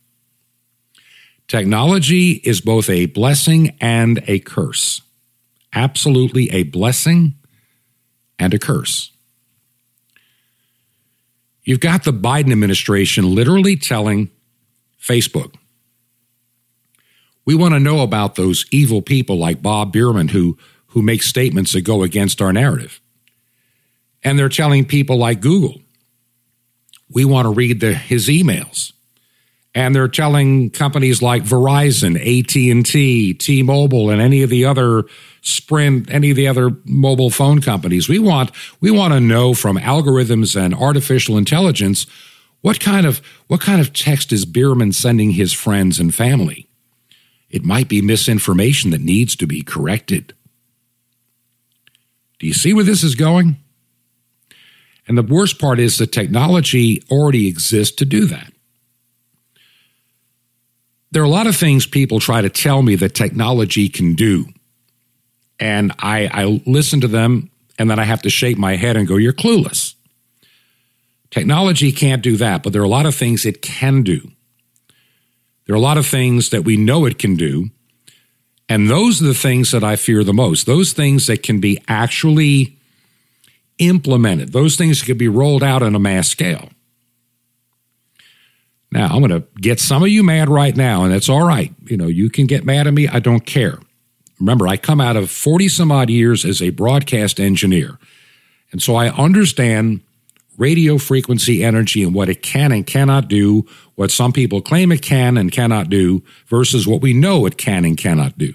Technology is both a blessing and a curse. Absolutely a blessing and a curse. You've got the Biden administration literally telling Facebook, we want to know about those evil people like Bob Bierman who, who make statements that go against our narrative. And they're telling people like Google, we want to read the, his emails. And they're telling companies like Verizon, A T and T, T-Mobile, and any of the other Sprint, any of the other mobile phone companies, we want we want to know from algorithms and artificial intelligence what kind of what kind of text is Bierman sending his friends and family. It might be misinformation that needs to be corrected. Do you see where this is going? And the worst part is the technology already exists to do that. There are a lot of things people try to tell me that technology can do. And I, I listen to them, and then I have to shake my head and go, you're clueless. Technology can't do that, but there are a lot of things it can do. There are a lot of things that we know it can do, and those are the things that I fear the most. Those things that can be actually implemented. Those things that can be rolled out on a mass scale. Now, I'm going to get some of you mad right now, and that's all right. You know, you can get mad at me. I don't care. Remember, I come out of forty-some-odd years as a broadcast engineer, and so I understand radio frequency energy and what it can and cannot do, what some people claim it can and cannot do versus what we know it can and cannot do.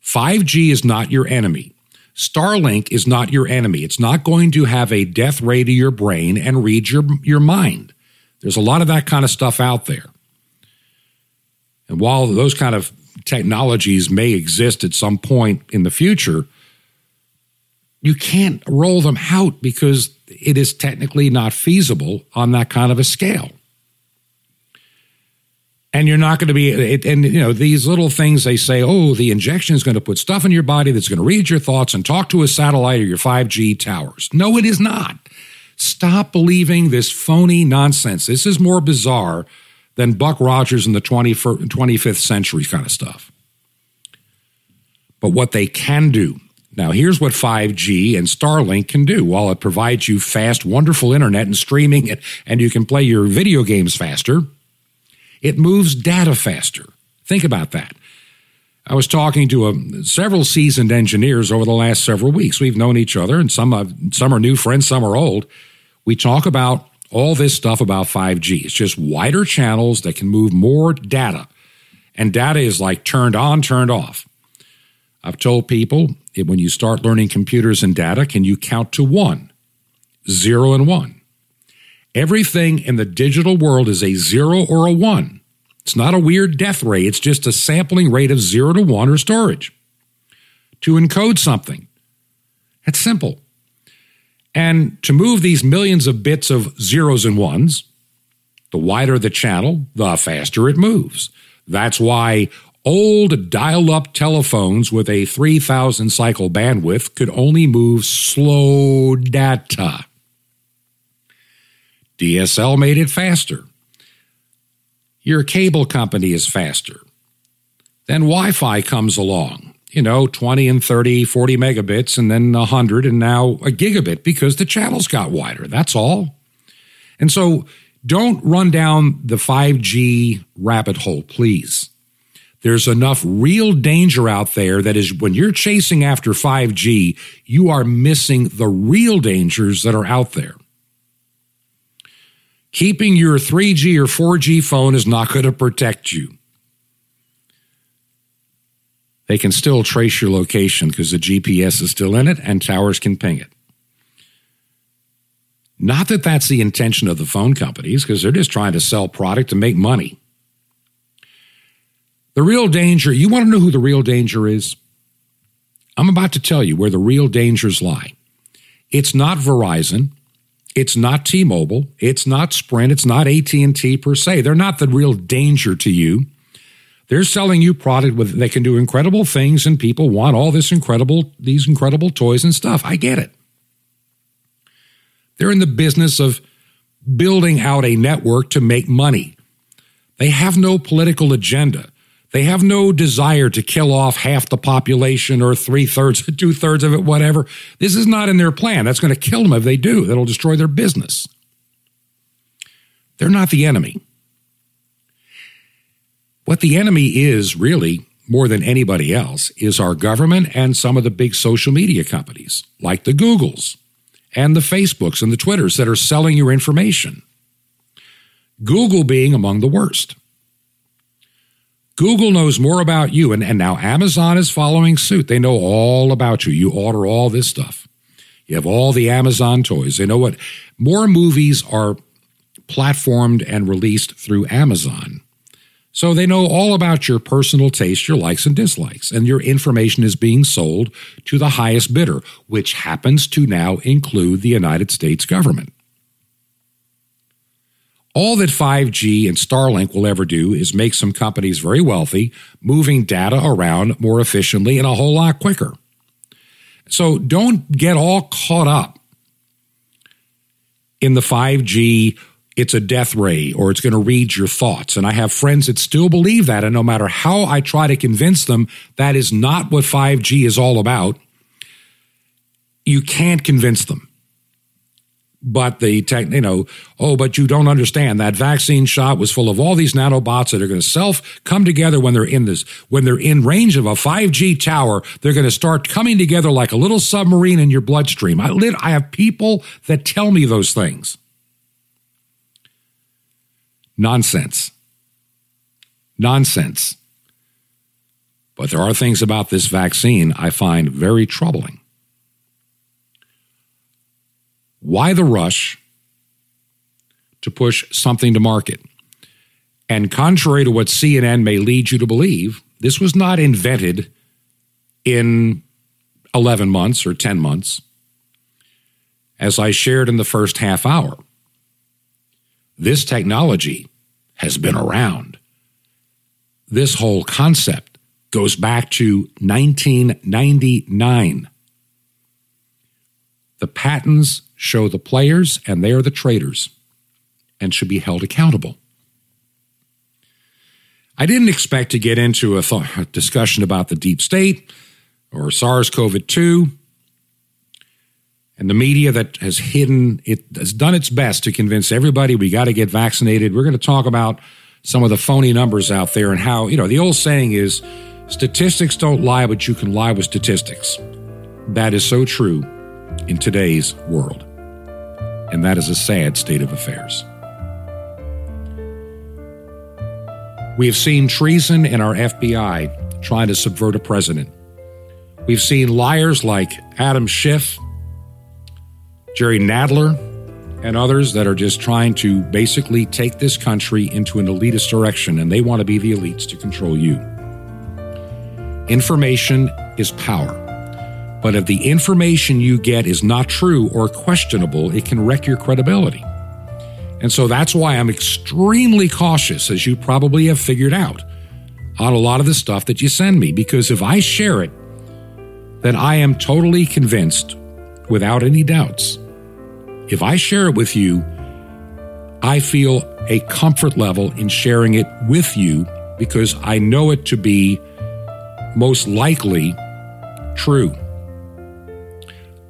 five G is not your enemy. Starlink is not your enemy. It's not going to have a death ray to your brain and read your, your mind. There's a lot of that kind of stuff out there. And while those kind of technologies may exist at some point in the future, you can't roll them out because it is technically not feasible on that kind of a scale. And you're not going to be, and you know, these little things they say, oh, the injection is going to put stuff in your body that's going to read your thoughts and talk to a satellite or your five G towers. No, it is not. Stop believing this phony nonsense. This is more bizarre than Buck Rogers in the twenty-fifth century kind of stuff. But what they can do. Now, here's what five G and Starlink can do. While it provides you fast, wonderful internet and streaming, and, and you can play your video games faster, it moves data faster. Think about that. I was talking to a, several seasoned engineers over the last several weeks. We've known each other, and some, have, some are new friends, some are old. We talk about all this stuff about five G. It's just wider channels that can move more data. And data is like turned on, turned off. I've told people, when you start learning computers and data, can you count to one? Zero and one. Everything in the digital world is a zero or a one. It's not a weird death ray. It's just a sampling rate of zero to one or storage to encode something. That's simple. And to move these millions of bits of zeros and ones, the wider the channel, the faster it moves. That's why old dial-up telephones with a three thousand cycle bandwidth could only move slow data. D S L made it faster. Your cable company is faster. Then Wi-Fi comes along, you know, twenty and thirty, forty megabits, and then one hundred, and now a gigabit because the channels got wider. That's all. And so don't run down the five G rabbit hole, please. There's enough real danger out there that is when you're chasing after five G, you are missing the real dangers that are out there. Keeping your three G or four G phone is not going to protect you. They can still trace your location because the G P S is still in it and towers can ping it. Not that that's the intention of the phone companies because they're just trying to sell product to make money. The real danger, you want to know who the real danger is? I'm about to tell you where the real dangers lie. It's not Verizon. It's not T-Mobile. It's not Sprint. It's not A T and T per se. They're not the real danger to you. They're selling you product with, that can do incredible things, and people want all this incredible, these incredible toys and stuff. I get it. They're in the business of building out a network to make money. They have no political agenda. They have no desire to kill off half the population or three-thirds, two-thirds of it, whatever. This is not in their plan. That's going to kill them if they do. That'll destroy their business. They're not the enemy. What the enemy is, really, more than anybody else, is our government and some of the big social media companies, like the Googles and the Facebooks and the Twitters that are selling your information. Google being among the worst. Google knows more about you, and, and now Amazon is following suit. They know all about you. You order all this stuff. You have all the Amazon toys. They know what? More movies are platformed and released through Amazon. So they know all about your personal tastes, your likes and dislikes, and your information is being sold to the highest bidder, which happens to now include the United States government. All that five G and Starlink will ever do is make some companies very wealthy, moving data around more efficiently and a whole lot quicker. So don't get all caught up in the five G, it's a death ray, or it's going to read your thoughts. And I have friends that still believe that, and no matter how I try to convince them, that is not what five G is all about. You can't convince them. But the tech, you know, oh, but you don't understand that vaccine shot was full of all these nanobots that are going to self come together when they're in this, when they're in range of a five G tower, they're going to start coming together like a little submarine in your bloodstream. I lit. I have people that tell me those things. Nonsense. Nonsense. But there are things about this vaccine I find very troubling. Why the rush to push something to market? And contrary to what C N N may lead you to believe, this was not invented in eleven months or ten months, as I shared in the first half hour. This technology has been around. This whole concept goes back to nineteen ninety-nine. The patents show the players, and they are the traitors, and should be held accountable. I didn't expect to get into a, th- a discussion about the deep state or SARS-CoV two. And the media that has hidden, it has done its best to convince everybody we got to get vaccinated. We're going to talk about some of the phony numbers out there and how, you know, the old saying is statistics don't lie, but you can lie with statistics. That is so true in today's world. And that is a sad state of affairs. We have seen treason in our F B I trying to subvert a president. We've seen liars like Adam Schiff, Jerry Nadler, and others that are just trying to basically take this country into an elitist direction, and they want to be the elites to control you. Information is power. But if the information you get is not true or questionable, it can wreck your credibility. And so that's why I'm extremely cautious, as you probably have figured out, on a lot of the stuff that you send me. Because if I share it, then I am totally convinced, without any doubts, if I share it with you, I feel a comfort level in sharing it with you because I know it to be most likely true.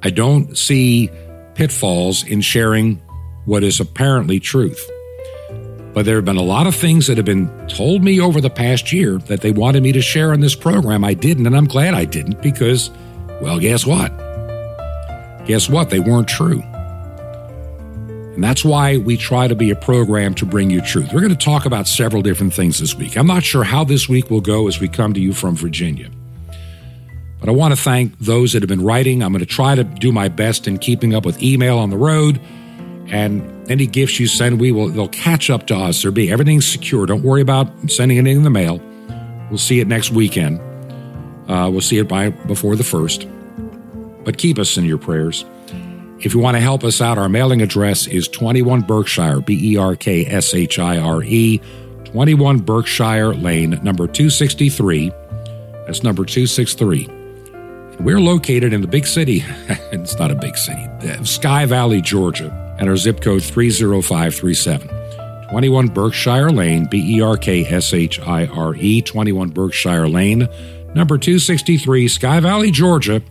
I don't see pitfalls in sharing what is apparently truth. But there have been a lot of things that have been told me over the past year that they wanted me to share in this program. I didn't, and I'm glad I didn't because, well, guess what? Guess what? They weren't true. And that's why we try to be a program to bring you truth. We're going to talk about several different things this week. I'm not sure how this week will go as we come to you from Virginia. But I want to thank those that have been writing. I'm going to try to do my best in keeping up with email on the road. And any gifts you send, we will they'll catch up to us. There'll be everything's secure. Don't worry about sending anything in the mail. We'll see it next weekend. Uh, we'll see it by before the first. But keep us in your prayers. If you want to help us out, our mailing address is twenty-one Berkshire, B E R K S H I R E, twenty-one Berkshire Lane, number two sixty-three. That's number two sixty-three. And we're located in the big city. It's not a big city. Sky Valley, Georgia, and our zip code three oh five three seven. twenty-one Berkshire Lane, B E R K S H I R E, twenty-one Berkshire Lane, number two sixty-three, Sky Valley, Georgia,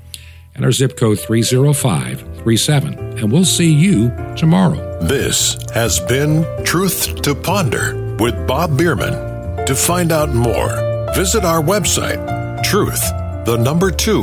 and our zip code three oh five three seven. And we'll see you tomorrow. This has been Truth to Ponder with Bob Bierman. To find out more, visit our website, truth, the number two,